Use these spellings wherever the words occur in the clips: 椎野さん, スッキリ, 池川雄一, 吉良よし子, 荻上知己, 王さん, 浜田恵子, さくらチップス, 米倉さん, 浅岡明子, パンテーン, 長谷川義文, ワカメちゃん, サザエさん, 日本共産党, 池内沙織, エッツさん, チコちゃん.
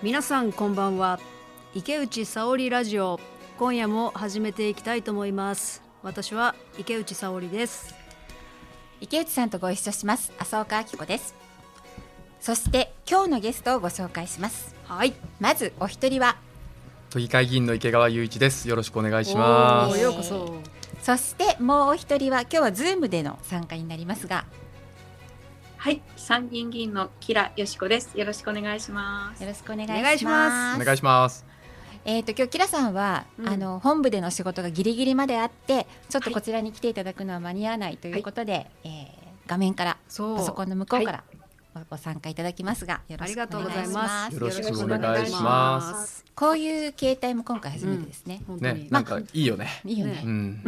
皆さんこんばんは。池内沙織ラジオ、今夜も始めていきたいと思います。私は池内沙織です。池内さんとご一緒します浅岡明子です。そして今日のゲストをご紹介します。はい。まずお一人は都議会議員の池川雄一です。よろしくお願いします。ようこそ。そしてもうお一人は今日はズームでの参加になりますが、はい、参議院議員の吉良よし子です。よろしくお願いします。よろしくお願いします。お願いします。今日吉良さんは、本部での仕事がギリギリまであって、ちょっとこちらに来ていただくのは間に合わないということで、はい、画面からパソコンの向こうからご参加いただきますが、よろしくお願いします。よろしくお願いします。こういう携帯も今回初めてですね。ね、なんかいいよね。いいよね。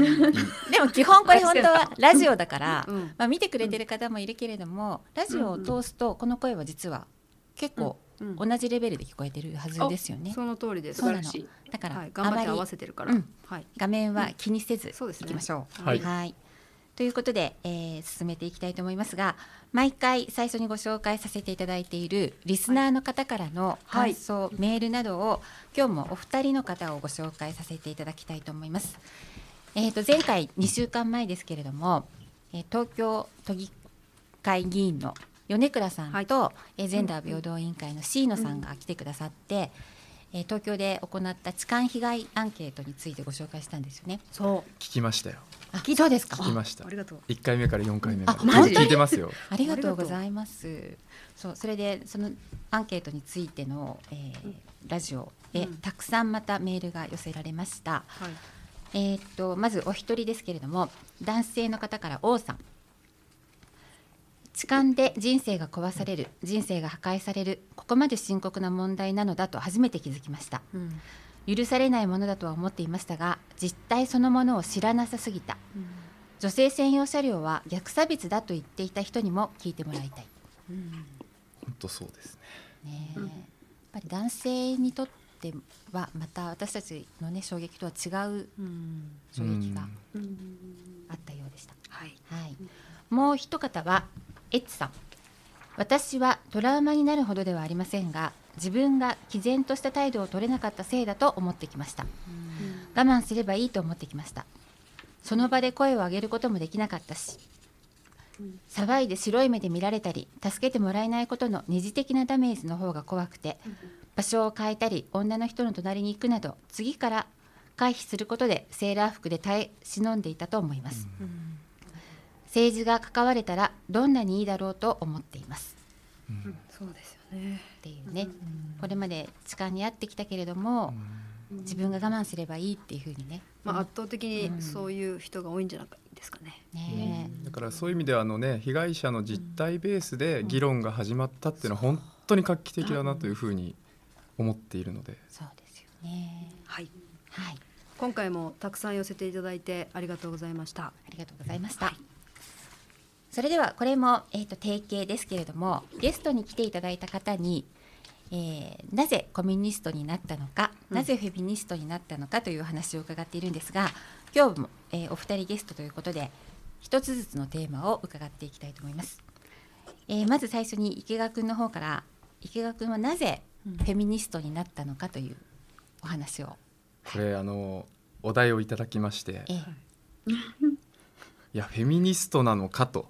でも基本これ本当はラジオだから、まあ見てくれてる方もいるけれども、ラジオを通すとこの声は実は結構同じレベルで聞こえてるはずですよね。その通りです。そうなの。だからあまり合わせてるから、画面は気にせずいきましょう。はい。ということで、進めていきたいと思いますが、毎回最初にご紹介させていただいているリスナーの方からの感想、メールなどを今日もお二人の方をご紹介させていただきたいと思います。前回2週間前ですけれども、東京都議会議員の米倉さんと、ジェンダー平等委員会の椎野さんが来てくださって、東京で行った痴漢被害アンケートについてご紹介したんですよね。そう聞きましたよ。どうですか。聞きました。ありがとう。1回目から4回目まで聞いてますよ。ありがとうございます。 それでそのアンケートについての、ラジオで、たくさんまたメールが寄せられました、まずお一人ですけれども、男性の方から王さん、痴漢で人生が壊される、人生が破壊される、ここまで深刻な問題なのだと初めて気づきました、許されないものだとは思っていましたが、実態そのものを知らなさすぎた、女性専用車両は逆差別だと言っていた人にも聞いてもらいたい、本当そうです ね、やっぱり男性にとってはまた私たちの、衝撃とは違う衝撃があったようでした、もう一方はエッツさん、私はトラウマになるほどではありませんが、自分が毅然とした態度を取れなかったせいだと思ってきました。我慢すればいいと思ってきました。その場で声を上げることもできなかったし、騒いで白い目で見られたり、助けてもらえないことの二次的なダメージの方が怖くて、場所を変えたり女の人の隣に行くなど、次から回避することでセーラー服で耐え忍んでいたと思います、政治が関われたらどんなにいいだろうと思っています、そうですよね。っていうね、これまで痴漢に遭ってきたけれども、自分が我慢すればいいっていうふうにね、圧倒的にそういう人が多いんじゃないですか ね、だからそういう意味では被害者の実態ベースで議論が始まったっていうのは本当に画期的だなというふうに思っているので、そうですよね。はい、今回もたくさん寄せていただいてありがとうございました。ありがとうございました、それではこれも、提携ですけれども、ゲストに来ていただいた方に、なぜコミュニストになったのか、なぜフェミニストになったのかという話を伺っているんですが、今日も、お二人ゲストということで一つずつのテーマを伺っていきたいと思います、まず最初に池川君の方から、池川君はなぜフェミニストになったのかというお話を。これお題をいただきまして、いやフェミニストなのかと、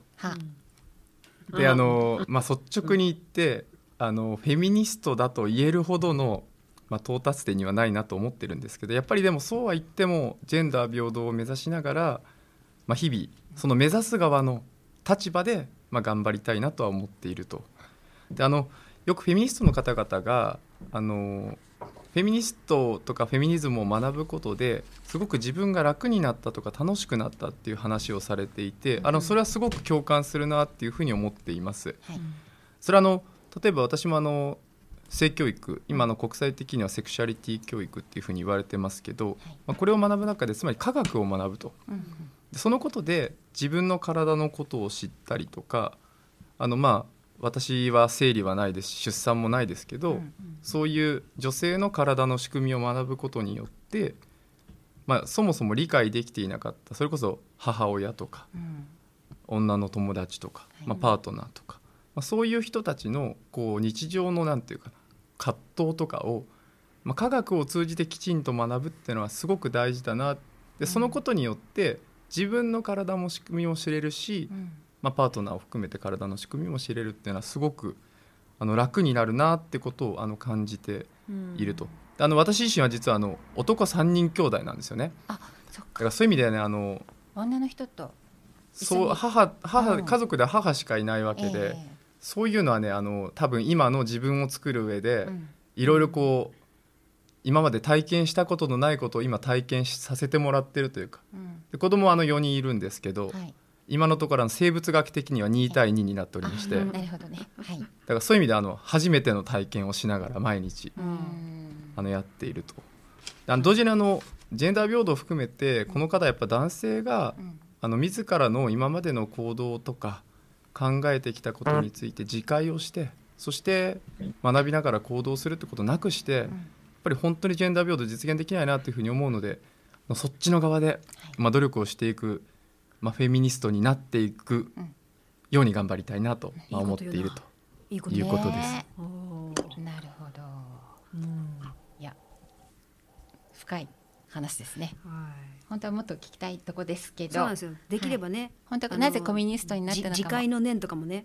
で率直に言ってフェミニストだと言えるほどの、到達点にはないなと思ってるんですけど、やっぱりでもそうは言ってもジェンダー平等を目指しながら、日々その目指す側の立場で、頑張りたいなとは思っていると。でよくフェミニストの方々がフェミニストとかフェミニズムを学ぶことですごく自分が楽になったとか楽しくなったっていう話をされていて、それはすごく共感するなっていうふうに思っています、それは例えば私も性教育、今国際的にはセクシャリティ教育っていうふうに言われてますけど、これを学ぶ中でつまり科学を学ぶと、そのことで自分の体のことを知ったりとか、私は生理はないですし出産もないですけど、そういう女性の体の仕組みを学ぶことによって、そもそも理解できていなかった、それこそ母親とか、女の友達とか、パートナーとか、そういう人たちの日常のなんていうかな、葛藤とかを、まあ、科学を通じてきちんと学ぶっていうのはすごく大事だな。でそのことによって自分の体も仕組みも知れるし、まあ、パートナーを含めて体の仕組みも知れるっていうのはすごく楽になるなってことを感じていると。私自身は実は男3人兄弟なんですよね。あ、そっか。だからそういう意味ではね、女の人とそう家族で母しかいないわけで、そういうのはね多分今の自分を作る上で、いろいろこう今まで体験したことのないことを今体験させてもらってるというか、で子供は4人いるんですけど、はい、今のところ生物学的には2対2になっておりまして、なるほどね、はい、だからそういう意味で初めての体験をしながら毎日やっていると。同時にジェンダー平等を含めてこの方はやっぱ男性が自らの今までの行動とか考えてきたことについて自戒をして、そして学びながら行動するってことなくして、やっぱり本当にジェンダー平等実現できないなというふうに思うので、そっちの側で、まあ、努力をしていく、まあ、フェミニストになっていくように頑張りたいなと、まあ、思っているということです。お、なるほど、いや深い話ですね。本当はもっと聞きたいとこですけど、そうなんですよ。できればね、はい、本当はなぜコミュニストになったのかも、次回の念とかもね、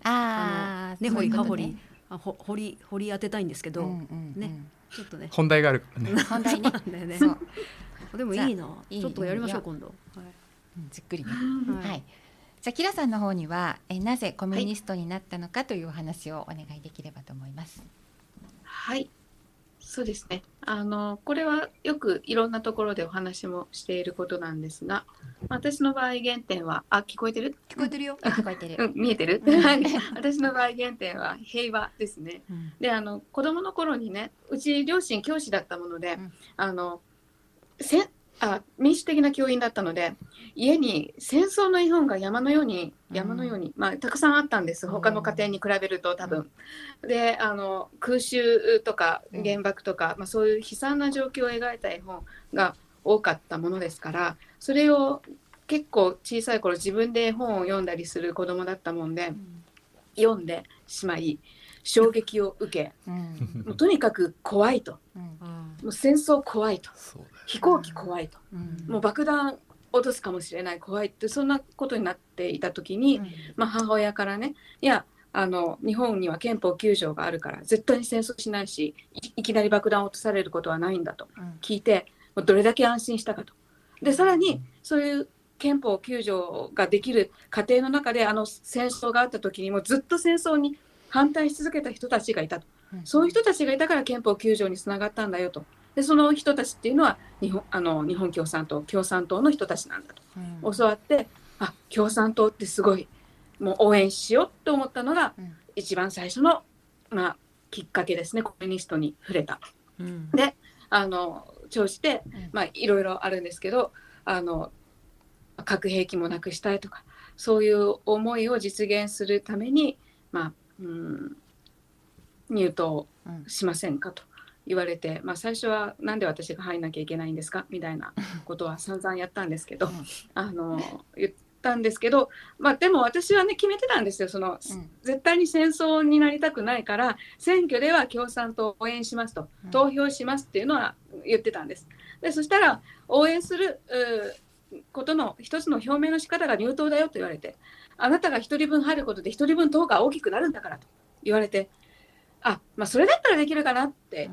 根掘り葉掘り掘り当てたいんですけど、ね、ちょっとね本題があるからね本題ねでもいいな、ちょっとやりましょう今度、じっくりね、はい、じゃあキラさんの方にはなぜコミュニストになったのかというお話をお願いできればと思います。はい、はい、そうですね、これはよくいろんなところでお話もしていることなんですが、私の場合原点は聞こえてる？聞こえてるよ、聞こえてる、見えてる私の場合原点は平和ですね、で子供の頃にね、うち両親教師だったもので、民主的な教員だったので、家に戦争の絵本が山のように、まあ、たくさんあったんです。他の家庭に比べると多分、で空襲とか原爆とか、まあ、そういう悲惨な状況を描いた絵本が多かったものですから、それを結構小さい頃自分で絵本を読んだりする子供だったもんで、読んでしまい衝撃を受け、もうとにかく怖いと、もう戦争怖いと、飛行機怖いと、もう爆弾落とすかもしれない怖いって、そんなことになっていた時に、まあ、母親からね、いや日本には憲法9条があるから絶対に戦争しないし、 いきなり爆弾落とされることはないんだと聞いて、もうどれだけ安心したかと。でさらにそういう憲法9条ができる過程の中で、戦争があった時にもずっと戦争に反対し続けた人たちがいたと、そういう人たちがいたから憲法9条につながったんだよと。でその人たちっていうのは日本共産党の人たちなんだと、教わって、あ、共産党ってすごい、もう応援しようと思ったのが一番最初の、まあ、きっかけですね、コミュニストに触れた、で調子で、まあ、いろいろあるんですけど、核兵器もなくしたいとか、そういう思いを実現するために、まあ入党しませんかと言われて、まあ、最初はなんで私が入んなきゃいけないんですかみたいなことは散々やったんですけど、言ったんですけど、まあ、でも私はね決めてたんですよ、絶対に戦争になりたくないから選挙では共産党を応援しますと、投票しますっていうのは言ってたんです。でそしたら応援することの一つの表明の仕方が入党だよと言われて、あなたが一人分入ることで一人分党が大きくなるんだからと言われて、まあ、それだったらできるかなって、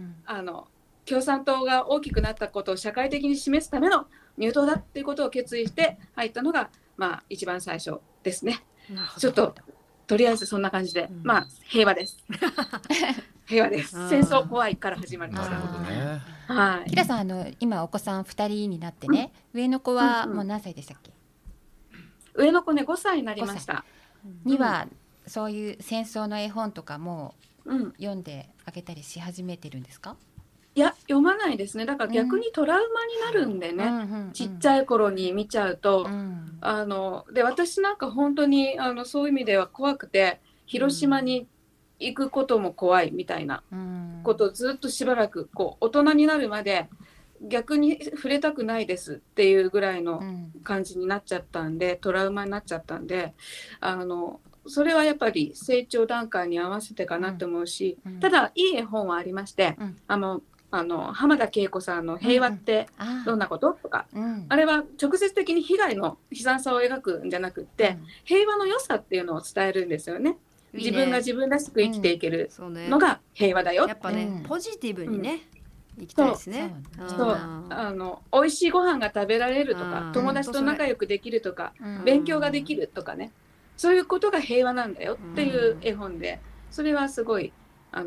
共産党が大きくなったことを社会的に示すための入党だっていうことを決意して入ったのが、まあ、一番最初ですね。ちょっととりあえずそんな感じで、まあ、平和です平和です。戦争怖いから始まりました。なるほどね。はい、キラさん今お子さん2人になってね、上の子はもう何歳でしたっけ？上の子ね5歳になりました。にはそういう戦争の絵本とかも読んであげたりし始めてるんですか？いや、読まないですね。だから逆にトラウマになるんでね、ちっちゃい頃に見ちゃうと、で私なんか本当にそういう意味では怖くて、広島に行くことも怖いみたいなことをずっとしばらくこう大人になるまで逆に触れたくないですっていうぐらいの感じになっちゃったんで、トラウマになっちゃったんで、それはやっぱり成長段階に合わせてかなと思うし、うんうん、ただいい絵本はありまして、うん、あの浜田恵子さんの平和ってどんなこと、うん、とか、うん、あれは直接的に悲惨さを描くんじゃなくって、うん、平和の良さっていうのを伝えるんですよね。いいね、自分が自分らしく生きていけるのが平和だよって、うん、そうね、やっぱね、うん、ポジティブにね、うん、生きたいですね。そう、美味しいご飯が食べられるとか、友達と仲良くできるとか、うん、勉強ができるとかね、そういうことが平和なんだよっていう絵本で、それはすごい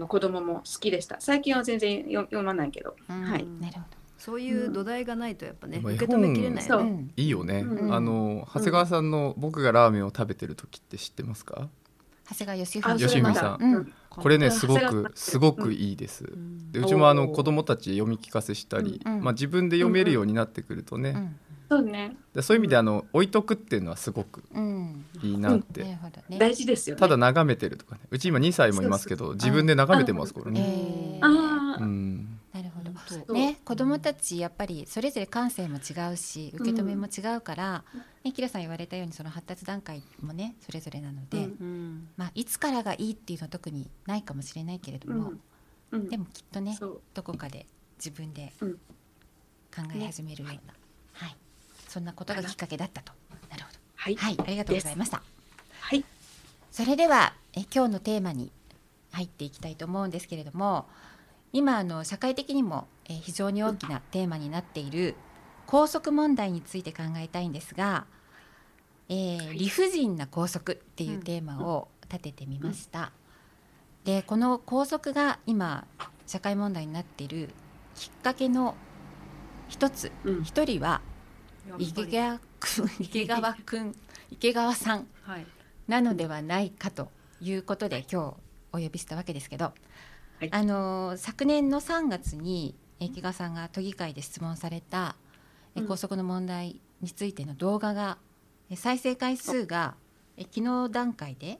子供も好きでした。最近は全然読まないけど、はい、なるほど。そういう土台がないとやっぱね、受け止めきれないよね。いいよね、うん、長谷川さんの僕がラーメンを食べてる時って知ってますか？長谷川義文さん、うん、これねすごくいいです、うん、でうちも子供たち読み聞かせしたり、うん、まあ、自分で読めるようになってくるとね、うんうん、そうね、でそういう意味で置いとくっていうのはすごくいいなって、うんうん、ね、大事ですよね。ただ眺めてるとかね、うち今2歳もいますけど、自分で眺めてますからね、なるほど、ね、子供たちやっぱりそれぞれ感性も違うし受け止めも違うから、うん、キラさん言われたようにその発達段階もねそれぞれなので、うん、まあ、いつからがいいっていうのは特にないかもしれないけれども、うんうん、でもきっとねどこかで自分で考え始めるような、うん、ね、はい、そんなことがきっかけだったと。なるほど、はいはい、ありがとうございました、はい、それでは今日のテーマに入っていきたいと思うんですけれども、今社会的にも非常に大きなテーマになっている校則問題について考えたいんですが、理不尽な校則っていうテーマを立ててみました。でこの校則が今社会問題になっているきっかけの一つ、一人は池川さんなのではないかということで今日お呼びしたわけですけど、はい、昨年の3月に池川さんが都議会で質問された校則の問題についての動画が、再生回数が昨日段階で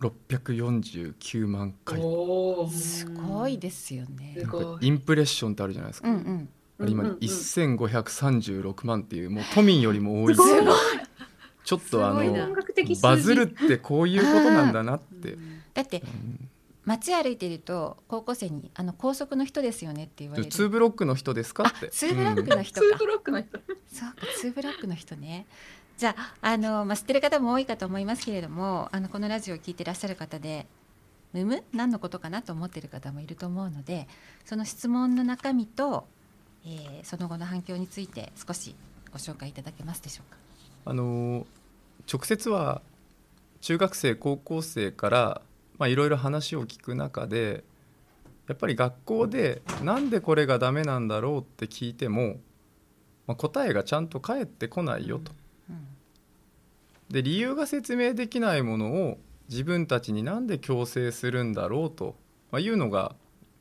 649万回。すごいですよね。なんかインプレッションってあるじゃないですか、うんうん、今1536万っていうもう都民よりも多い。すごい。ちょっとバズるってこういうことなんだなって、うん、だって、うん、街歩いてると高校生に高速の人ですよねって言われる。2ブロックの人ですかって。2ブロックの人か、2ブロックの人、そうか、2ブロックの人ね。じゃあ、まあ、知ってる方も多いかと思いますけれども、このラジオを聞いてらっしゃる方でむむ何のことかなと思ってる方もいると思うので、その質問の中身とその後の反響について少しご紹介いただけますでしょうか。直接は中学生高校生から、まあ、いろいろ話を聞く中でやっぱり学校でなんでこれがダメなんだろうって聞いても、まあ、答えがちゃんと返ってこないよと、うんうん、で理由が説明できないものを自分たちになんで強制するんだろうというのが、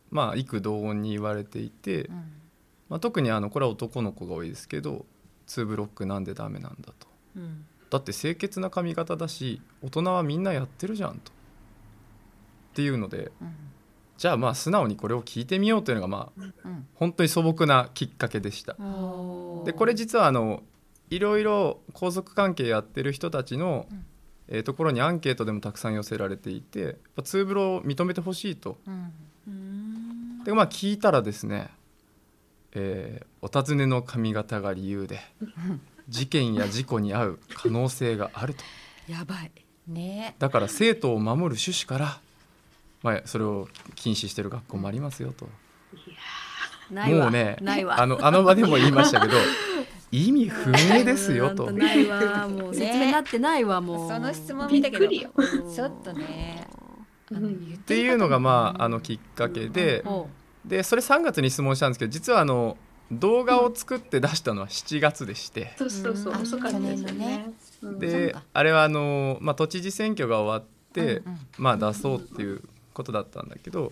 まあ、幾度音に言われていて、うん、まあ、特にこれは男の子が多いですけど、2ブロックなんでダメなんだと、うん、だって清潔な髪型だし大人はみんなやってるじゃんとっていうので、うん、じゃあまあ素直にこれを聞いてみようというのがまあ、うん、本当に素朴なきっかけでした。でこれ実はいろいろ校則関係やってる人たちの、ところにアンケートでもたくさん寄せられていて、やっぱ2ブロを認めてほしいと、うん、でまあ聞いたらですね、お尋ねの髪型が理由で事件や事故に遭う可能性があるとやばい、ね、だから生徒を守る趣旨から、まあ、それを禁止してる学校もありますよと。いやもうねないわ、場でも言いましたけど意味不明ですよとないわ、もう説明になってないわ、もう、ね、その質問見たけどちょっとねっていうのが、まあ、きっかけで、うんうん、でそれ3月に質問したんですけど、実は動画を作って出したのは7月でして、うん、そう遅かったですよね。であれはまあ、都知事選挙が終わって、うんうん、まあ、出そうっていうことだったんだけど、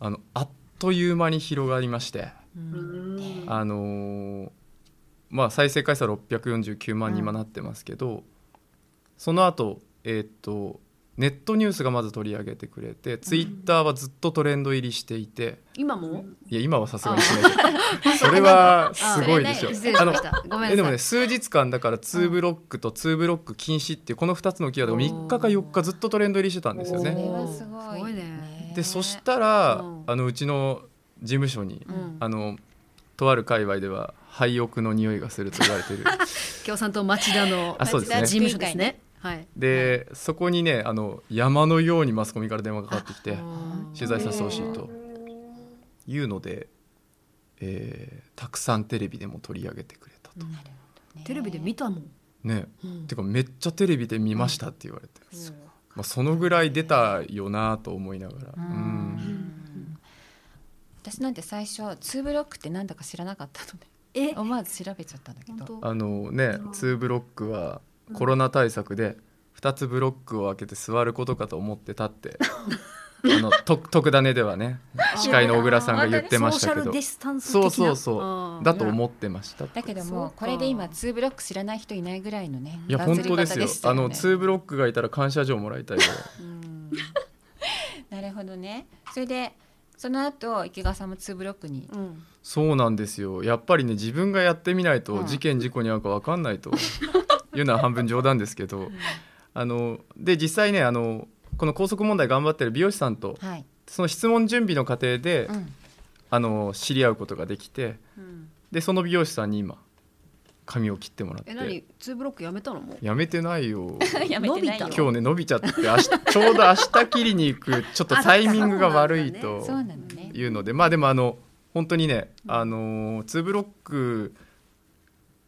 あっという間に広がりまして、うん、まあ、再生回数は649万に今なってますけど、うん、その後ネットニュースがまず取り上げてくれて、ツイッターはずっとトレンド入りしていて、今も？いや今はさすがにしないけどそれはすごいでしょ。でもね、数日間だから2ブロックと2ブロック禁止っていうこの2つのキーワードが3日か4日ずっとトレンド入りしてたんですよね。それはすごいね。でそしたらうちの事務所に、うん、とある界隈では廃屋の匂いがすると言われている共産党町田の事務所ですね。はい、でそこにね山のようにマスコミから電話がかかってきて、取材させてほしいというので、たくさんテレビでも取り上げてくれたと。なるほど、ね、テレビで見たもんね、うん、てかめっちゃテレビで見ましたって言われて、うん、まあ、そのぐらい出たよなと思いながら、うんうん、私なんて最初2ブロックってなんだか知らなかったので思わず調べちゃったんだけど、2ブロックはコロナ対策で2つブロックを開けて座ることかと思って立って特ダネではね、司会の小倉さんが言ってましたけど、そうそうそうだと思ってました。だけどもうこれで今2ブロック知らない人いないぐらいのね。いや本当ですよ、2ブロックがいたら感謝状もらいたいぐらいなるほどね。それでその後池川さんも2ブロックに、うん、そうなんですよ。やっぱりね、自分がやってみないと事件事故に遭うか分かんないと、うんいうのは半分冗談ですけど、うん、で実際ねこの校則問題頑張ってる美容師さんと、はい、その質問準備の過程で、うん、知り合うことができて、うん、でその美容師さんに今髪を切ってもらって。何2ブロックやめたの？もうやめてないよやめてないよ。今日ね伸びちゃってちょうど明日切りに行くちょっとタイミングが悪いというので、まあでも本当にね2ブロック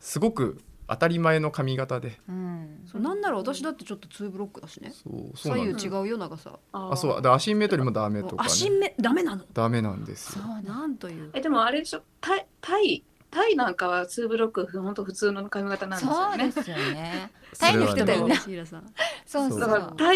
すごく当たり前の髪型で、うん、そうなんなら私だってちょっと2ブロックだしね。そう左右違うよ長さ、うん、あそうだからアシンメトリーもダメとかね。アシンメダメなの？ダメなんですよ。そうなんというでもあれでしょ、タイなんかは2ブロック本当普通の髪型なんですよね。そうですよねタイの人だよねそうそうだからタ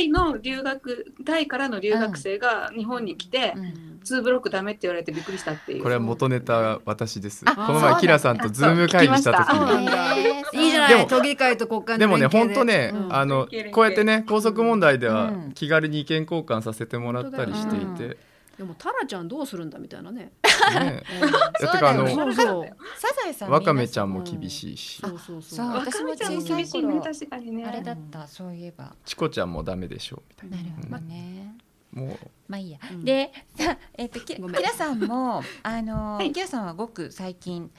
イからの留学生が日本に来て、うんうん2ブロックダメって言われてびっくりしたっていう。これは元ネタ私です。この前キラさんとズーム会議した時にいいじゃない都議会と国会の連携で。でもね本当ね、うん、こうやってね校則問題では気軽に意見交換させてもらったりしていて、うん、でもタラちゃんどうするんだみたいなねサザエさんワカメちゃんも厳しいし、うん、そうワカメちゃんも厳しいね。確かにねあれだったそういえばチコちゃんもダメでしょうみたいな。なるほどね、うんもうまあいいや、うん、でさ、キラさんもはい、キラさんはごく最近、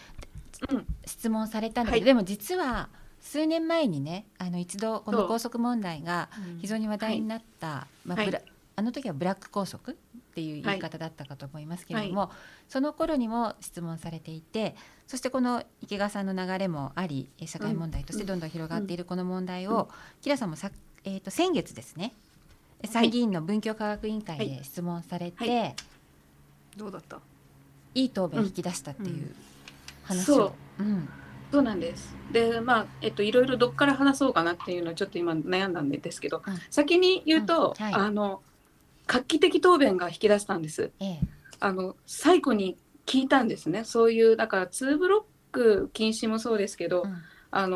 うん、質問されたんだけど、はい、でも実は数年前にね一度この校則問題が非常に話題になった、はいまあはい、あの時はブラック校則っていう言い方だったかと思いますけれども、はい、その頃にも質問されていて、そしてこの池川さんの流れもあり社会問題としてどんどん広がっているこの問題を、うん、キラさんも先月ですね参議院の文教科学委員会で質問されて、はいはい、どうだった？いい答弁引き出したっていう話を、うんうん、そうなんです。で、まあいろいろどっから話そうかなっていうのをちょっと今悩んだんですけど、うん、先に言うと、うんはい、画期的答弁が引き出したんです。最後に聞いたんですね。そういうだから2ブロック禁止もそうですけど、うん、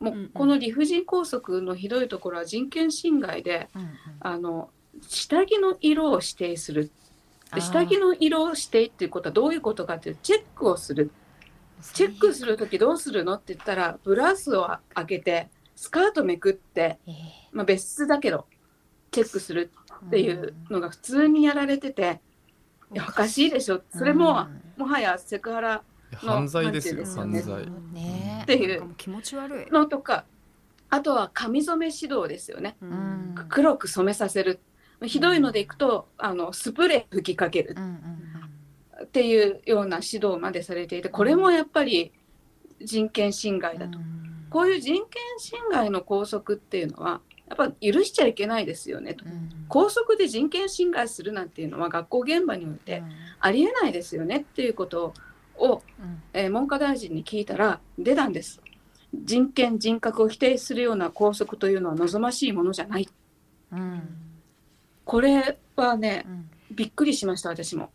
もうこの理不尽校則のひどいところは人権侵害で、うんうん、下着の色を指定する。下着の色を指定っていうことはどういうことかっていうチェックをする。チェックするときどうするのって言ったらブラウスを開けてスカートめくって、まあ、別室だけどチェックするっていうのが普通にやられてて、うん、いやおかしいでしょ。それも、うん、もはやセクハラ犯罪ですよ。犯罪っていうのとか、あとは髪染め指導ですよね、うん、黒く染めさせる。ひどいのでいくとスプレー吹きかけるっていうような指導までされていて、これもやっぱり人権侵害だと、うん、こういう人権侵害の校則っていうのはやっぱ許しちゃいけないですよねと、うん、校則で人権侵害するなんていうのは学校現場においてありえないですよねっていうことを、文科大臣に聞いたら出たんです。人権人格を否定するような校則というのは望ましいものじゃない、うん、これはね、うん、びっくりしました私も。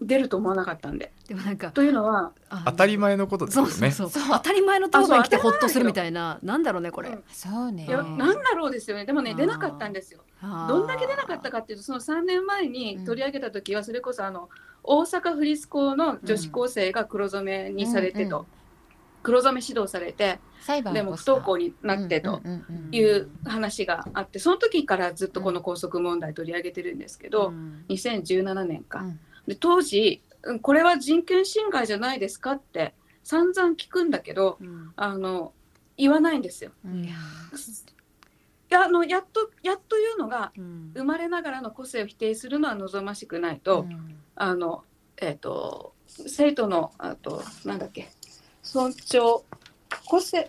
出ると思わなかったんで。でもなんかというのは当たり前のことですよね。そう当たり前の当番に来てホッとするみたいな、なんだろうねこれ、うん、そうね、いやなんだろうですよね。でもね出なかったんですよ。どんだけ出なかったかっていうと、その3年前に取り上げた時はそれこそ大阪府立高の女子高生が黒染めにされてと、うんうん、黒染め指導されてでも不登校になってという話があって、その時からずっとこの校則問題取り上げてるんですけど、うん、2017年か、うん、で当時これは人権侵害じゃないですかって散々聞くんだけど、うん、言わないんですよ、うん、やっと言うのが、うん、生まれながらの個性を否定するのは望ましくないと、うん、生徒のなんだっけ尊重、個性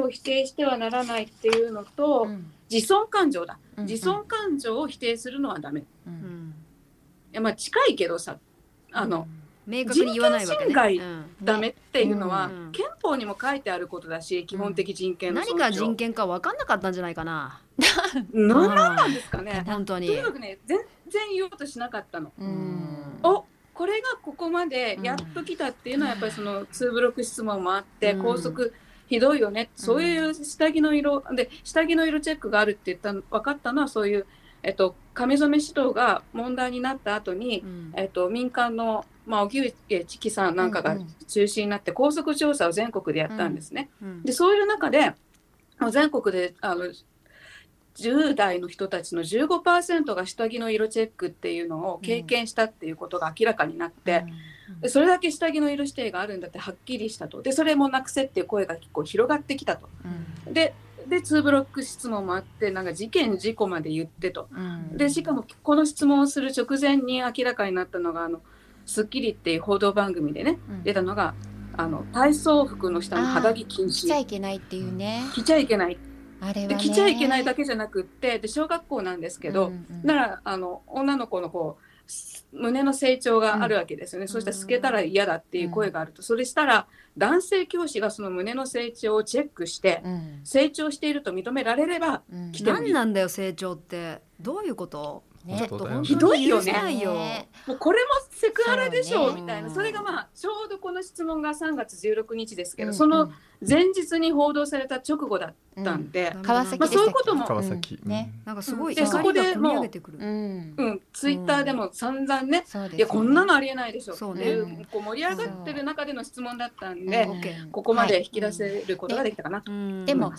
を否定してはならないっていうのと、うん、自尊感情だ、うんうん、自尊感情を否定するのはダメ、うん、いやまあ近いけどさ、うん、明確に言わないわけね。人権侵害ダメっていうのは、うんね、憲法にも書いてあることだし、基本的人権の尊重、何が人権か分かんなかったんじゃないかななんですかね本当にとにかくね全然言おうとしなかったの、うん、これがここまでやっときたっていうのはやっぱりそのツーブロック質問もあって、うん、校則ひどいよね、うん、そういう下着の色で下着の色チェックがあるって分かったのはそういう、髪染め指導が問題になった後に、うん民間の、まあ、荻上知己さんなんかが中心になって校則調査を全国でやったんですね、うんうん、でそういう中で全国で10代の人たちの 15% が下着の色チェックっていうのを経験したっていうことが明らかになって、うん、それだけ下着の色指定があるんだってはっきりしたと。でそれもなくせっていう声が結構広がってきたと、うん、で2ブロック質問もあってなんか事件事故まで言ってと、うん、でしかもこの質問をする直前に明らかになったのがスッキリっていう報道番組でね、うん、出たのが体操服の下の肌着禁止着ちゃいけないっていうね、着ちゃいけないあれはね、で着ちゃいけないだけじゃなくってで小学校なんですけど、うんうん、なら女の子のこう胸の成長があるわけですよね、うん、そうしたら透けたら嫌だっていう声があると、うん、それしたら男性教師がその胸の成長をチェックして、うん、成長していると認められれば着てもいい、うん、何なんだよ成長ってどういうこと、ね、ちょっと本当に許せないよ、ひどいよね、もうこれもセクハラでしょうみたいな、それがまあちょうどこの質問が3月16日ですけど、うんうん、その前日に報道された直後だったんで、うん、川崎でしたっけ、まあ、そういうことも川崎、うんね、なんかすごいでそこでもう、うんうん、ツイッターでも散々ね、うん、いやこんなのありえないでしょそう、ね、でこう盛り上がってる中での質問だったんで、うん、ここまで引き出せることができたかなと、はい、でも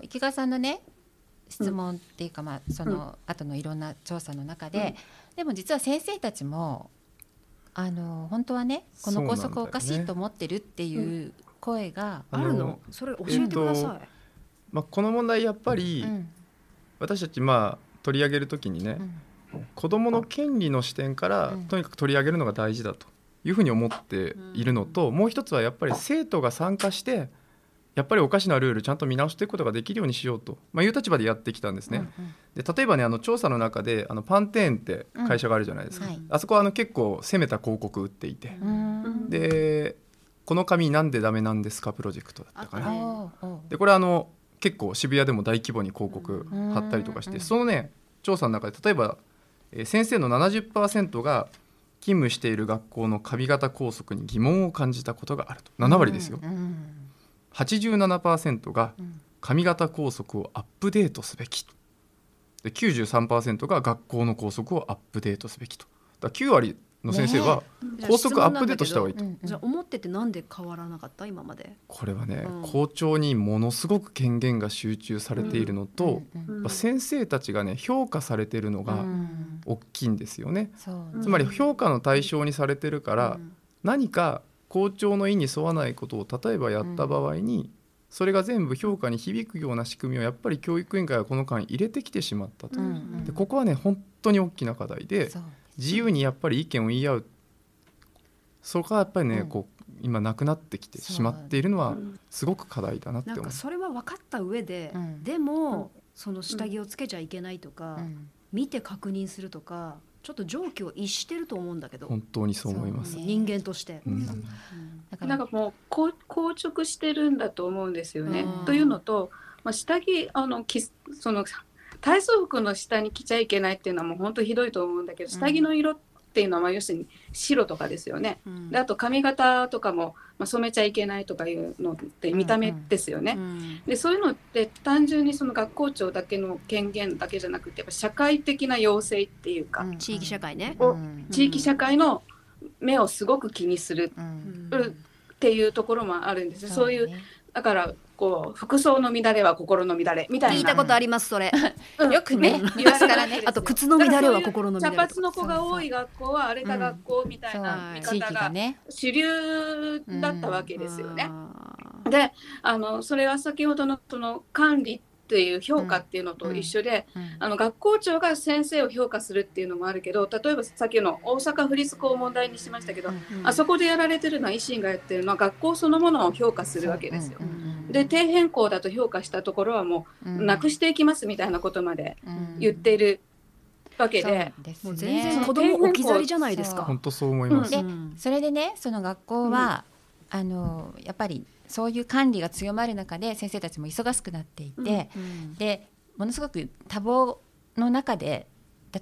池川さんのね質問っていうか、まあ、その後のいろんな調査の中で、うん、でも実は先生たちも本当はねこの校則おかしいと思ってるっていう声があるの、それ教えてください、まあ、この問題やっぱり、うん、私たち、まあ、取り上げるときにね、うん、子どもの権利の視点から、うん、とにかく取り上げるのが大事だというふうに思っているのと、うん、もう一つはやっぱり生徒が参加してやっぱりおかしなルールちゃんと見直していくことができるようにしようと、まあ、いう立場でやってきたんですね、うんうん、で例えばね調査の中でパンテーンって会社があるじゃないですか、うんはい、あそこは結構攻めた広告売っていて、うん、でこの紙なんでダメなんですかプロジェクトだったかな、でこれ結構渋谷でも大規模に広告貼ったりとかして、うん、そのね調査の中で例えば、先生の 70% が勤務している学校の髪型校則に疑問を感じたことがあると、7割ですよ、うんうん87% が髪型校則をアップデートすべきで 93% が学校の校則をアップデートすべきと、だ9割の先生は校則アップデートした方がいいと、ね、じゃあ思っててなんで変わらなかった今まで、これはね、うん、校長にものすごく権限が集中されているのと、うん、先生たちがね評価されているのが大きいんですよね、うん、つまり評価の対象にされてるから、うん、何か校長の意に沿わないことを例えばやった場合に、うん、それが全部評価に響くような仕組みをやっぱり教育委員会はこの間入れてきてしまったと、うんうん、でここはね本当に大きな課題で自由にやっぱり意見を言い合う、そこはやっぱりね、うん、こう今なくなってきてしまっているのはすごく課題だなって思う、なんかそれは分かった上で、うん、でも、うん、その下着をつけちゃいけないとか、うん、見て確認するとかちょっと常軌を逸してると思うんだけど、本当にそう思います、ね、人間として、うん、なんかもう硬直してるんだと思うんですよね、うん、というのと、まあ、下着その体操服の下に着ちゃいけないっていうのはもう本当ひどいと思うんだけど、下着の色っていうのは要するに白とかですよね、うん、であと髪型とかも、まあ、染めちゃいけないとかいうのって見た目ですよね、うんうん、でそういうのって単純にその学校長だけの権限だけじゃなくてやっぱ社会的な要請っていうか、うん、地域社会ね、うん、地域社会の目をすごく気にするっていうところもあるんです、うん、そういうだからこう服装の乱れは心の乱れみたいな聞いたことありますそれ、うん、よくね言われからねあと靴の乱れは心の乱れ茶髪の子が多い学校は荒れた学校みたいな見方が主流だったわけですよね、うん、でそれは先ほど その管理っていう評価っていうのと一緒で、うんうん、学校長が先生を評価するっていうのもあるけど例えばさっきの大阪府立校を問題にしましたけど、うん、あそこでやられてるのは維新がやってるのは学校そのものを評価するわけですよ、うんうんうんで底辺校だと評価したところはもうなくしていきますみたいなことまで言っているわけで、うんうん、そうですね、もう全然子供置き去りじゃないですか。本当そう思います、うん、でそれでねその学校は、うん、やっぱりそういう管理が強まる中で先生たちも忙しくなっていて、うんうん、でものすごく多忙の中で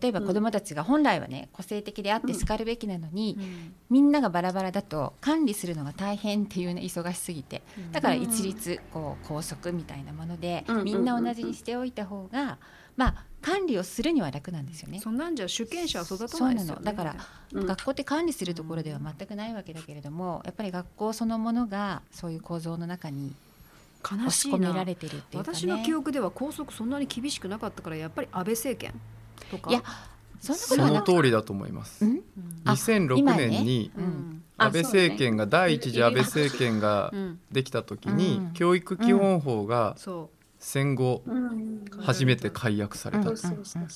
例えば子どもたちが本来はね個性的であって叱るべきなのに、うんうん、みんながバラバラだと管理するのが大変っていうね忙しすぎてだから一律こう校則みたいなもので、うん、みんな同じにしておいた方がまあ管理をするには楽なんですよね。そんなんじゃ主権者は育たないですよね。そうなのだから、うん、学校って管理するところでは全くないわけだけれどもやっぱり学校そのものがそういう構造の中に押し込められてるっていうかね。私の記憶では校則そんなに厳しくなかったからやっぱり安倍政権とかいや その通りだと思います、うん、2006年に、ねうん、安倍政権が、ね、第一次安倍政権ができた時に、うん、教育基本法が戦後、うん、初めて改悪された、うん、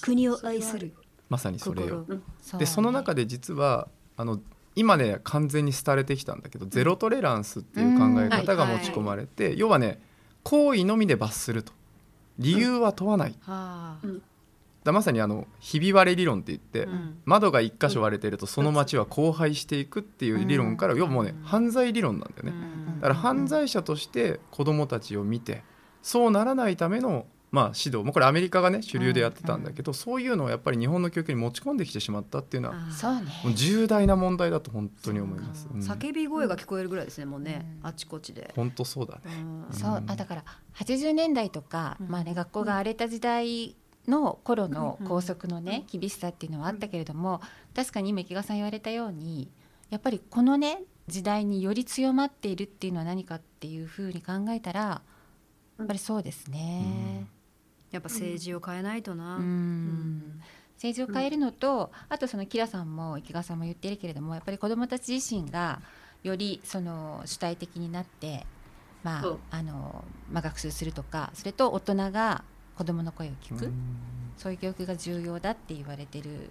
国を愛するまさにそれよ、うん、でその中で実は今ね完全に廃れてきたんだけどゼロトレランスっていう考え方が持ち込まれて、うんはいはい、要はね行為のみで罰すると理由は問わない、うんはあうんまさにひび割れ理論って言って、うん、窓が一箇所割れてるとその街は荒廃していくっていう理論から、うん、要はもうね犯罪理論なんだよね、うん、だから犯罪者として子どもたちを見てそうならないための、まあ、指導もこれアメリカがね主流でやってたんだけど、うん、そういうのをやっぱり日本の教育に持ち込んできてしまったっていうのは、うん、もう重大な問題だと本当に思います、うん、叫び声が聞こえるぐらいですねもうね、うん、あちこちで本当そうだね、うんうん、そうだから80年代とか、まあね、学校が荒れた時代の頃の校則のね厳しさっていうのはあったけれども確かに今池川さん言われたようにやっぱりこのね時代により強まっているっていうのは何かっていうふうに考えたらやっぱりそうですね、うん、やっぱ政治を変えないとな、うんうん、政治を変えるのとあとそのキラさんも池川さんも言ってるけれどもやっぱり子どもたち自身がよりその主体的になって、まあまあ、学習するとかそれと大人が子供の声を聞く、うん、そういう教育が重要だって言われてる。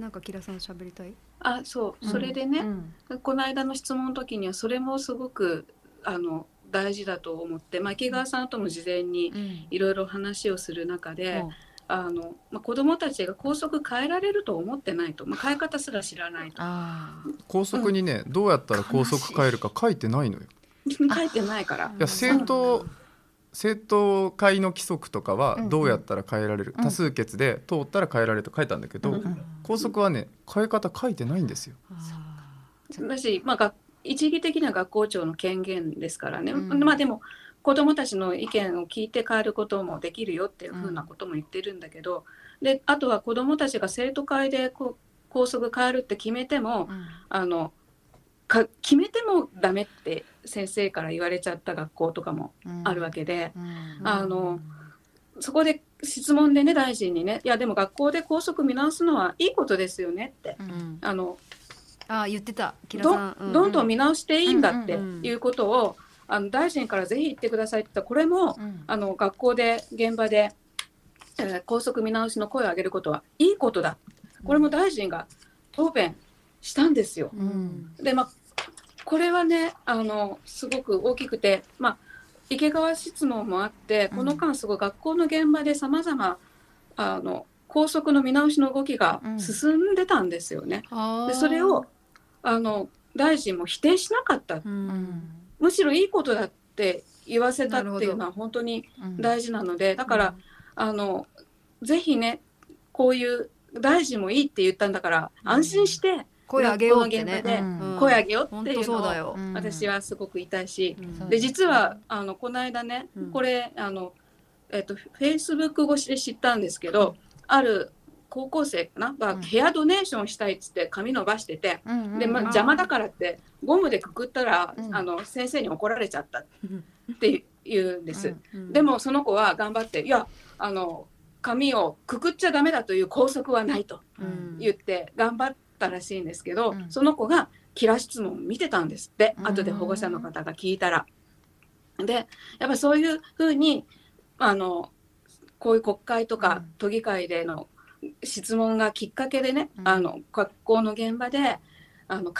なんかキラさん喋りたい？あ、そう、それでね、うん、この間の質問の時にはそれもすごく大事だと思って、まあ、池川さんとも事前にいろいろ話をする中で、うんまあ、子供たちが校則変えられると思ってないと、まあ、変え方すら知らないと校則にね、うん、どうやったら校則変えるか書いてないのよ書いてないからいや政党会の規則とかはどうやったら変えられる、うん、多数決で通ったら変えられると書いたんだけど、うん、校則はね変え方書いてないんですよ。だし、まあ、一義的な学校長の権限ですからね、うんまあ、でも子どもたちの意見を聞いて変えることもできるよっていうふうなことも言ってるんだけど、うん、であとは子どもたちが生徒会で校則変えるって決めても、うん、決めてもダメって先生から言われちゃった学校とかもあるわけで、うん、そこで質問でね大臣にねいやでも学校で校則見直すのはいいことですよねって、うん、言ってたキラさん、うんうん、どんどん見直していいんだっていうことを、うんうんうん、大臣からぜひ言ってくださいって言ったらこれも、うん、学校で現場で、校則見直しの声を上げることはいいことだこれも大臣が答弁したんですよ、うん、でまあこれはねすごく大きくて、まあ、池川質問もあってこの間すごい学校の現場でさまざま校則の見直しの動きが進んでたんですよね、うん、でそれを大臣も否定しなかった、うん、むしろいいことだって言わせたっていうのは本当に大事なので、うん、だからぜひねこういう大臣もいいって言ったんだから安心して声上げようってね、声上げようっていうのを私はすごく言いたいし、で実はこの間ね、これFacebook 越しで知ったんですけど、ある高校生かながヘアドネーションしたいっつって髪伸ばしてて、でま邪魔だからってゴムでくくったら先生に怒られちゃったって言うんです。でもその子は頑張って、いや髪をくくっちゃダメだという拘束はないと言って頑張ってたらしいんですけど、その子がキラ質問見てたんですって、後で保護者の方が聞いたら、でやっぱそういうふうにこういう国会とか都議会での質問がきっかけでね、学校の現場で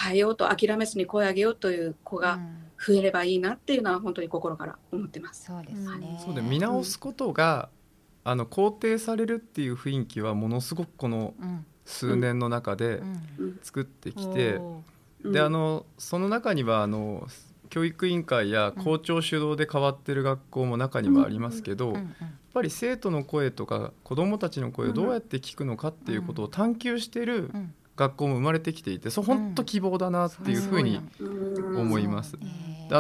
変えようと、諦めずに声上げようという子が増えればいいなっていうのは本当に心から思ってます。そうですね、そうで見直すことが肯定されるっていう雰囲気はものすごくこの、数年の中で作ってきて、でその中には教育委員会や校長主導で変わってる学校も中にはありますけど、やっぱり生徒の声とか子どもたちの声をどうやって聞くのかっていうことを探求してる学校も生まれてきていて、そう本当希望だなっていうふうに思います。こ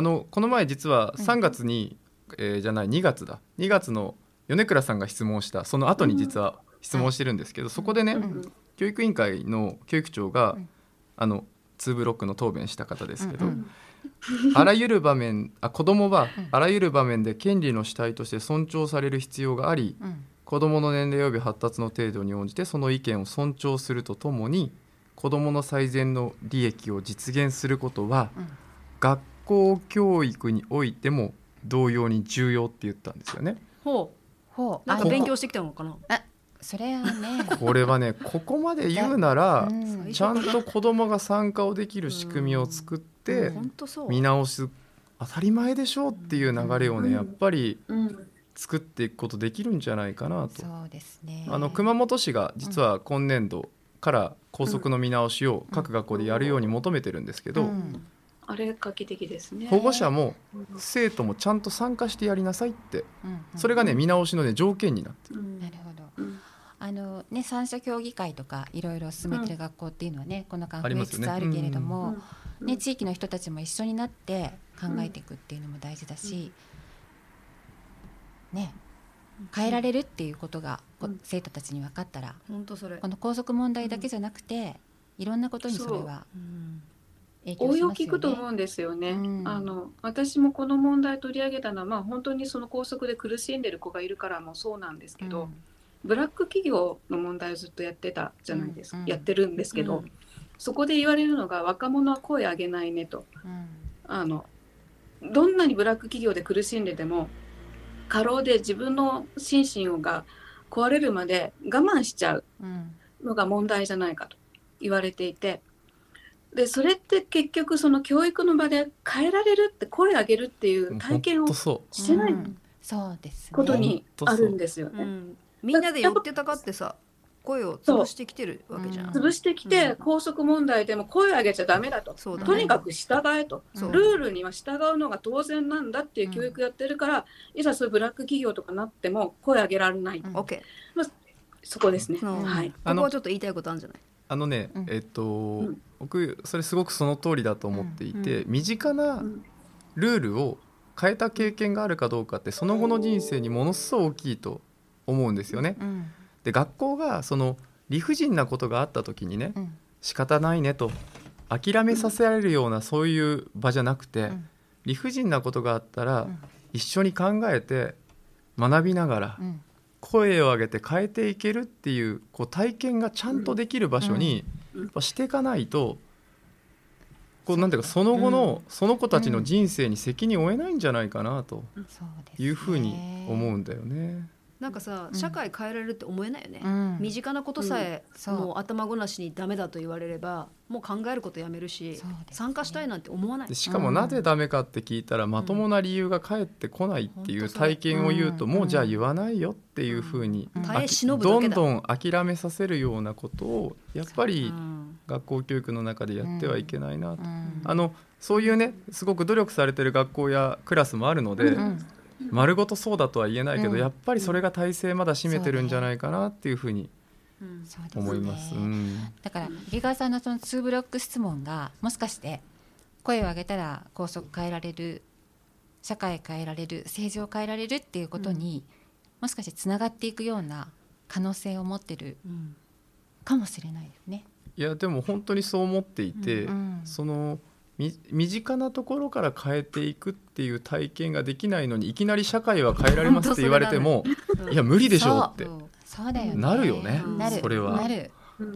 の前実は3月に、じゃない2月だ2月の米倉さんが質問した、その後に実は質問してるんですけど、そこでね、教育委員会の教育長が、2ブロックの答弁した方ですけど、あらゆる場面、子どもはあらゆる場面で権利の主体として尊重される必要があり、子どもの年齢及び発達の程度に応じてその意見を尊重するとともに、子どもの最善の利益を実現することは、学校教育においても同様に重要って言ったんですよね。ほうなんか勉強してきたのかな。それはね、これはね、ここまで言うなら、ちゃんと子どもが参加をできる仕組みを作って見直す、当たり前でしょうっていう流れをね、やっぱり作っていくことできるんじゃないかなと。そうですね、熊本市が実は今年度から校則の見直しを各学校でやるように求めてるんですけど、あれ画期的ですね。保護者も生徒もちゃんと参加してやりなさいって、それがね、見直しの、ね、条件になってる。なるほど。三者協議会とかいろいろ進めてる学校っていうのはね、この間増えつつあるけれども、地域の人たちも一緒になって考えていくっていうのも大事だし、変えられるっていうことが、生徒たちに分かったら、この校則問題だけじゃなくて、いろんなことにそれは影響しますよね。応用聞くと思うんですよね。私もこの問題取り上げたのは、本当にその校則で苦しんでる子がいるからもそうなんですけど、ブラック企業の問題をずっとやってたじゃないですか、やってるんですけど、そこで言われるのが、若者は声上げないねと、どんなにブラック企業で苦しんでても過労で自分の心身が壊れるまで我慢しちゃうのが問題じゃないかと言われていて、でそれって結局その教育の場で変えられるって、声上げるっていう体験をしてないことにあるんですよね。みんなで寄ってたかってさ、声を潰してきてるわけじゃん。潰してきて、校則問題でも声上げちゃダメだと、とにかく従えと、ルールには従うのが当然なんだっていう教育やってるから、いざそういうブラック企業とかなっても声上げられない。そこですね。ここはちょっと言いたいことあるんじゃない？僕それすごくその通りだと思っていて、身近なルールを変えた経験があるかどうかって、その後の人生にものすごく大きいと思うんですよね。で学校がその理不尽なことがあった時にね、仕方ないねと諦めさせられるようなそういう場じゃなくて、理不尽なことがあったら、一緒に考えて学びながら、声を上げて変えていけるってい こう体験がちゃんとできる場所にやっぱしていかないと、こうなんていうか、その後のその子たちの人生に責任を負えないんじゃないかなというふうに思うんだよね。なんかさ、社会変えられるって思えないよね、身近なことさえ、もう頭ごなしにダメだと言われればもう考えることやめるし、参加したいなんて思わない。しかもなぜダメかって聞いたら、まともな理由が返ってこないっていう体験を言うと、もうじゃあ言わないよっていうふうに、どんどん諦めさせるようなことをやっぱり学校教育の中でやってはいけないなと、そういうね、すごく努力されてる学校やクラスもあるので、丸ごとそうだとは言えないけど、やっぱりそれが体制まだ占めてるんじゃないかなっていうふうにそうですね、思います、うん、だからビガーさんのその2ブロック質問がもしかして声を上げたら校則変えられる、社会変えられる、政治を変えられるっていうことに、うん、もしかしてつながっていくような可能性を持ってるかもしれないですね。いやでも本当にそう思っていて、うんうん、その身近なところから変えていくっていう体験ができないのにいきなり社会は変えられますって言われてもいや無理でしょうってそうだよね、なるよね、うん、それはなる、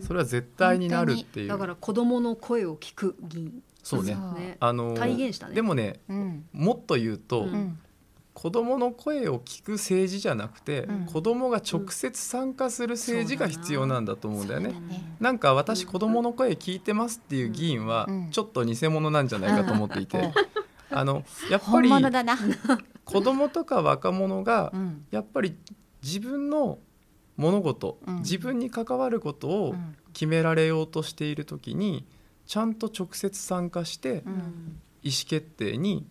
それは絶対になるっていう。だから子どもの声を聞く議員、そうね、体現したね。でもね、うん、もっと言うと、うん、子どもの声を聞く政治じゃなくて、うん、子どもが直接参加する政治が必要なんだと思うんだよね、うん、なんか私子どもの声聞いてますっていう議員はちょっと偽物なんじゃないかと思っていて、うんうん、やっぱり子どもとか若者がやっぱり自分の物事、自分に関わることを決められようとしているときにちゃんと直接参加して意思決定に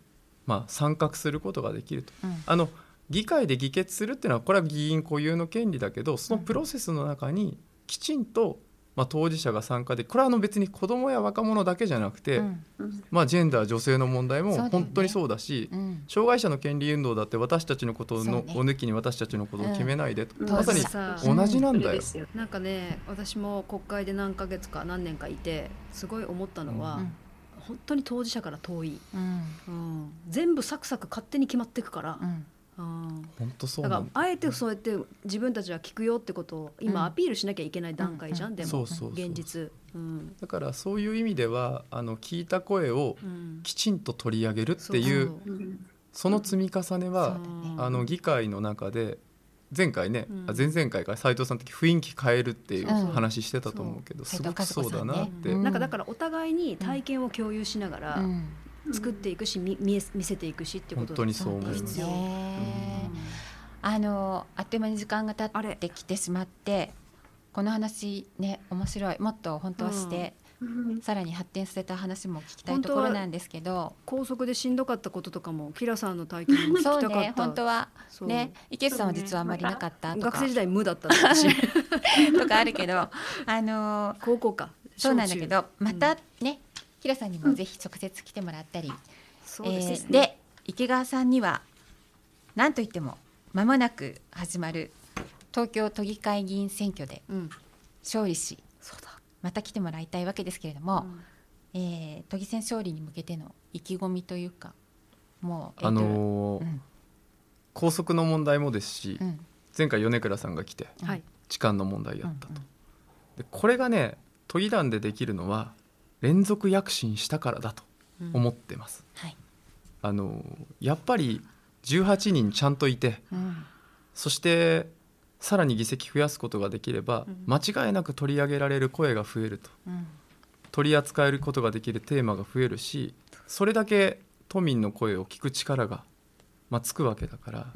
参画することができると、うん、議会で議決するっていうのはこれは議員固有の権利だけど、そのプロセスの中にきちんと当事者が参加で、これは別に子どもや若者だけじゃなくて、うんジェンダー、女性の問題も本当にそうだし、そうだよね、うん、障害者の権利運動だって私たちのことのお抜きに私たちのことを決めないでと、まさに同じなんだよ、うん、なんかね、私も国会で何ヶ月か何年かいてすごい思ったのは、うん、本当に当事者から遠い、うんうん、全部サクサク勝手に決まっていくから、うん本当そうなんだからあえてそうやって自分たちは聞くよってことを今アピールしなきゃいけない段階じゃん、うん、でも現実、うん、だからそういう意味では聞いた声をきちんと取り上げるっていう、うん、その積み重ねは、うん、議会の中で前回ね、うん、前々回から斉藤さんの時雰囲気変えるっていう話してたと思うけど、うん、すごくそうだなって、うん、なんかだからお互いに体験を共有しながら、うんうん作っていくし見せていくしってことですよね。本当にそう思います。あっという間に時間が経ってきてしまって、この話ね面白い、もっと本当はして、うん、さらに発展させた話も聞きたいところなんですけど、高速でしんどかったこととかもキラさんの体験も聞きたかった。そうね、本当はね池津さんは実はあまりなかったとか、学生時代無だったしとかあるけど高校かそうなんだけど、またね平さんにもぜひ直接来てもらったり、そうですね。で池川さんには何といっても間もなく始まる東京都議会議員選挙で勝利し、そうだまた来てもらいたいわけですけれども、うん都議選勝利に向けての意気込みというか、もううん、校則の問題もですし、うん、前回米倉さんが来て、はい、痴漢の問題やったと、うんうん、でこれがね都議団でできるのは連続躍進したからだと思ってます、うんはい、やっぱり18人ちゃんといて、うん、そしてさらに議席増やすことができれば、うん、間違いなく取り上げられる声が増えると、うん、取り扱えることができるテーマが増えるし、それだけ都民の声を聞く力が、つくわけだから、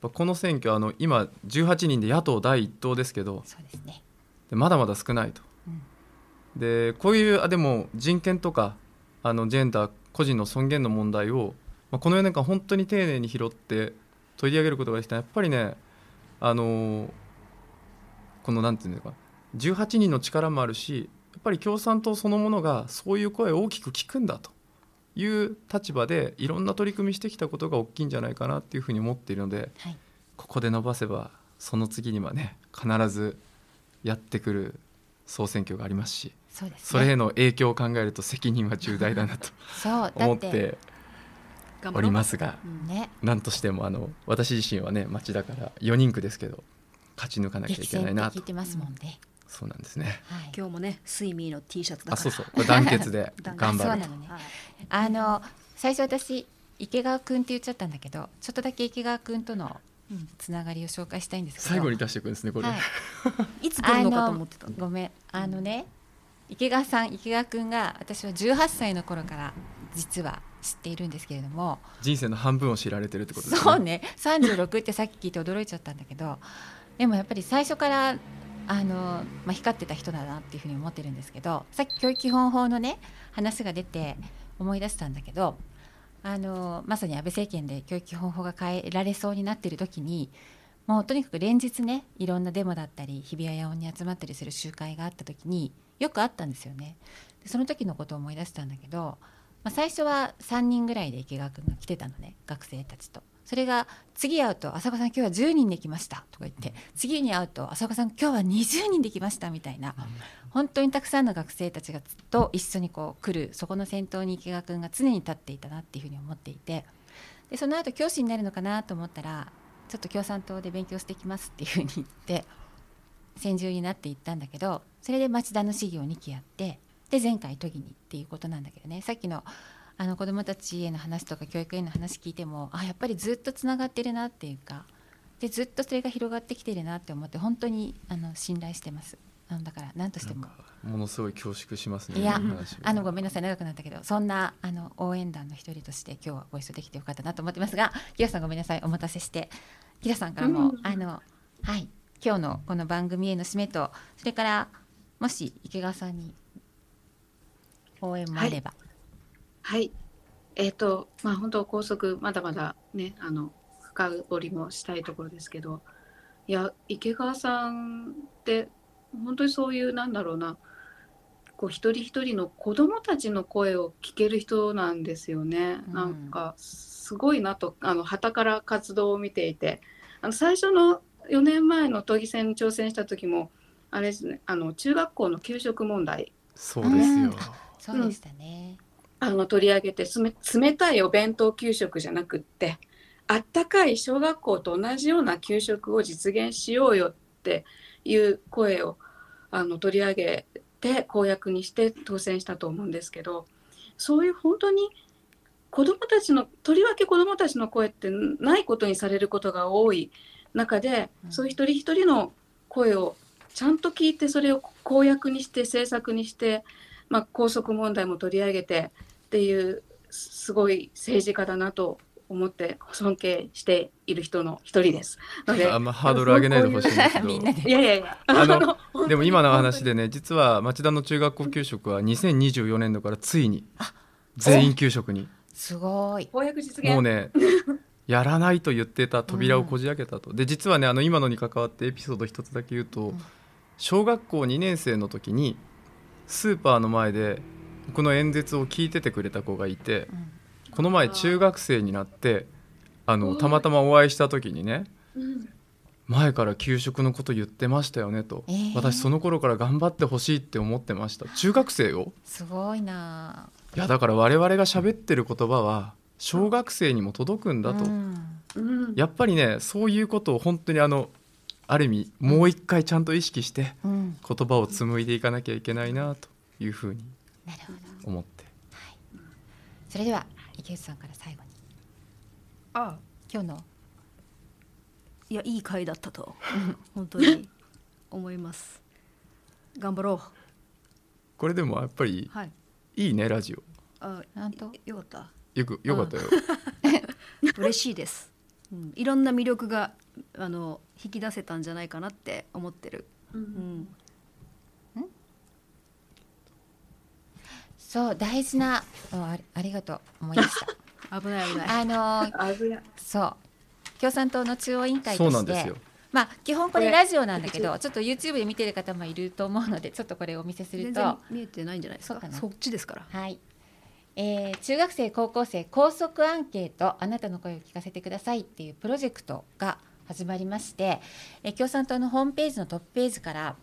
うん、この選挙今18人で野党第1党ですけど、そうですね、でまだまだ少ないと、うんでこういうでも人権とかジェンダー個人の尊厳の問題を、この4年間本当に丁寧に拾って取り上げることができた。やっぱりねこのなんていうのか18人の力もあるし、やっぱり共産党そのものがそういう声を大きく聞くんだという立場でいろんな取り組みしてきたことが大きいんじゃないかなっていうふうに思っているので、はい、ここで伸ばせばその次にはね必ずやってくる総選挙がありますし、 そうですね、それへの影響を考えると責任は重大だなと思っておりますが、なんとしても私自身はね町だから4人区ですけど勝ち抜かなきゃいけないなと。聞いてますもんね。そうなんですね、はい、今日もねスイミーの T シャツだから、そうそうこれ団結で頑張るとね、最初私池川くんって言っちゃったんだけど、ちょっとだけ池川くんとのつながりを紹介したいんですけど、最後に出していくんですねこれ、はい、いつ来るのかと思ってたの。ごめんね池川くんが私は18歳の頃から実は知っているんですけれども、人生の半分を知られてるってことですね。そうね、36ってさっき聞いて驚いちゃったんだけどでもやっぱり最初から光ってた人だなっていうふうに思ってるんですけど、さっき教育基本法のね話が出て思い出したんだけど、まさに安倍政権で教育基本法が変えられそうになっている時に、もうとにかく連日ね、いろんなデモだったり日比谷野音に集まったりする集会があった時によくあったんですよね。でその時のことを思い出したんだけど、最初は3人ぐらいで池川くんが来てたのね、学生たちと。それが次会うと浅岡さん今日は10人で来ましたとか言って、次に会うと浅岡さん今日は20人で来ましたみたいな、本当にたくさんの学生たちがと一緒にこう来る、そこの先頭に池川くんが常に立っていたなっていうふうに思っていて、でその後教師になるのかなと思ったらちょっと共産党で勉強してきますっていうふうに言って専従になっていったんだけど、それで町田の市議を2期やって、で前回都議にっていうことなんだけどね、さっきの子どもたちへの話とか教育への話聞いても、やっぱりずっとつながってるなっていうか、でずっとそれが広がってきてるなって思って、本当に信頼してます。だから何としてもものすごい恐縮しますね。いやごめんなさい長くなったけど、そんな応援団の一人として今日はご一緒できてよかったなと思ってますが、キラさんごめんなさいお待たせして、キラさんからも、はい、今日のこの番組への締めと、それからもし池川さんに応援もあれば。はい、本当校則まだまだね深掘りもしたいところですけど、いや池川さんって本当にそういうなんだろうな、こう一人一人の子どもたちの声を聞ける人なんですよね。なんかすごいなと旗から活動を見ていて、最初の4年前の都議選に挑戦した時もあれですね、中学校の給食問題、そうですよ、そうでしたね、取り上げて、冷たいお弁当給食じゃなくってあったかい小学校と同じような給食を実現しようよっていう声を取り上げて公約にして当選したと思うんですけど、そういう本当に子どもたちの、とりわけ子どもたちの声ってないことにされることが多い中で、そういう一人一人の声をちゃんと聞いて、それを公約にして政策にして、校則問題も取り上げてっていうすごい政治家だなと思って尊敬している人の一人ですので、あんまハードル上げないでほしいんですけどいやでも今の話でね、実は町田の中学校給食は2024年度からついに全員給食に、すごい公約実現、もうねやらないと言ってた扉をこじ開けたと。で実はね今のに関わってエピソード一つだけ言うと、小学校2年生の時にスーパーの前で僕の演説を聞いててくれた子がいて、この前中学生になってたまたまお会いした時にね、前から給食のこと言ってましたよねと、私その頃から頑張ってほしいって思ってました。中学生を、すごいな。いやだから我々が喋ってる言葉は小学生にも届くんだと、やっぱりねそういうことを本当にある意味もう一回ちゃんと意識して言葉を紡いでいかなきゃいけないなというふうに思って、はい、それでは池内さんから最後に今日のいい回だったと本当に思います。頑張ろう。これでもやっぱり、はい、いいねラジオ、なんとよかった、よかったよ嬉しいです、いろんな魅力が引き出せたんじゃないかなって思ってる、そう大事なありがとう思いました危ない危ないそう共産党の中央委員会として、そうなんですよ、基本これラジオなんだけど、ちょっと YouTube で見てる方もいると思うので、ちょっとこれをお見せすると全然見えてないんじゃないです か、そっちですから、はい、中学生高校生校則アンケートあなたの声を聞かせてくださいっていうプロジェクトが始まりまして、共産党のホームページのトップページから、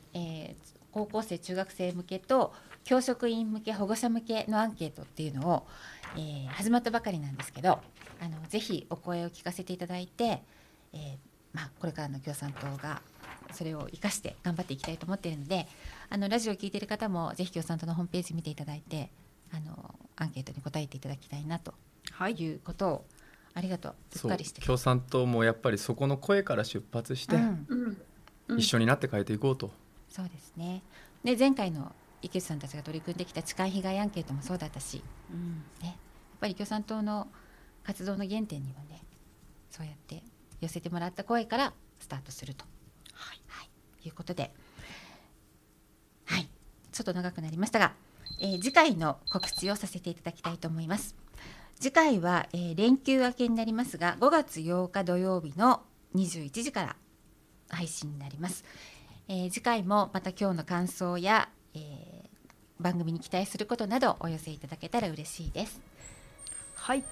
高校生中学生向けと教職員向け保護者向けのアンケートっていうのを、始まったばかりなんですけど、ぜひお声を聞かせていただいて、これからの共産党がそれを生かして頑張っていきたいと思っているので、ラジオを聞いている方もぜひ共産党のホームページ見ていただいて、アンケートに答えていただきたいなということを、ありがとう、うっかりして、共産党もやっぱりそこの声から出発して、一緒になって変えていこうと、そうですね。で前回の池内さんたちが取り組んできた痴漢被害アンケートもそうだったし、やっぱり共産党の活動の原点にはね、そうやって寄せてもらった声からスタートすると、いうことで、ちょっと長くなりましたが、次回の告知をさせていただきたいと思います。次回は、連休明けになりますが5月8日土曜日の21時から配信になります。次回もまた今日の感想や、番組に期待することなどお寄せいただけたら嬉しいです。はい。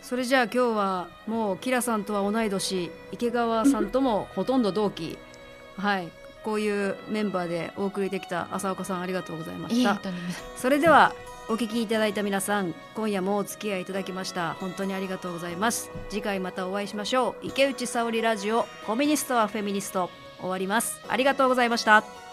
それじゃあ今日はもうキラさんとは同い年、池川さんともほとんど同期、はい、こういうメンバーでお送りできた浅岡さんありがとうございました。それではお聞きいただいた皆さん、今夜もお付き合いいただきました。本当にありがとうございます。次回またお会いしましょう。池内沙織ラジオ、コミュニストはフェミニスト。終わります。ありがとうございました。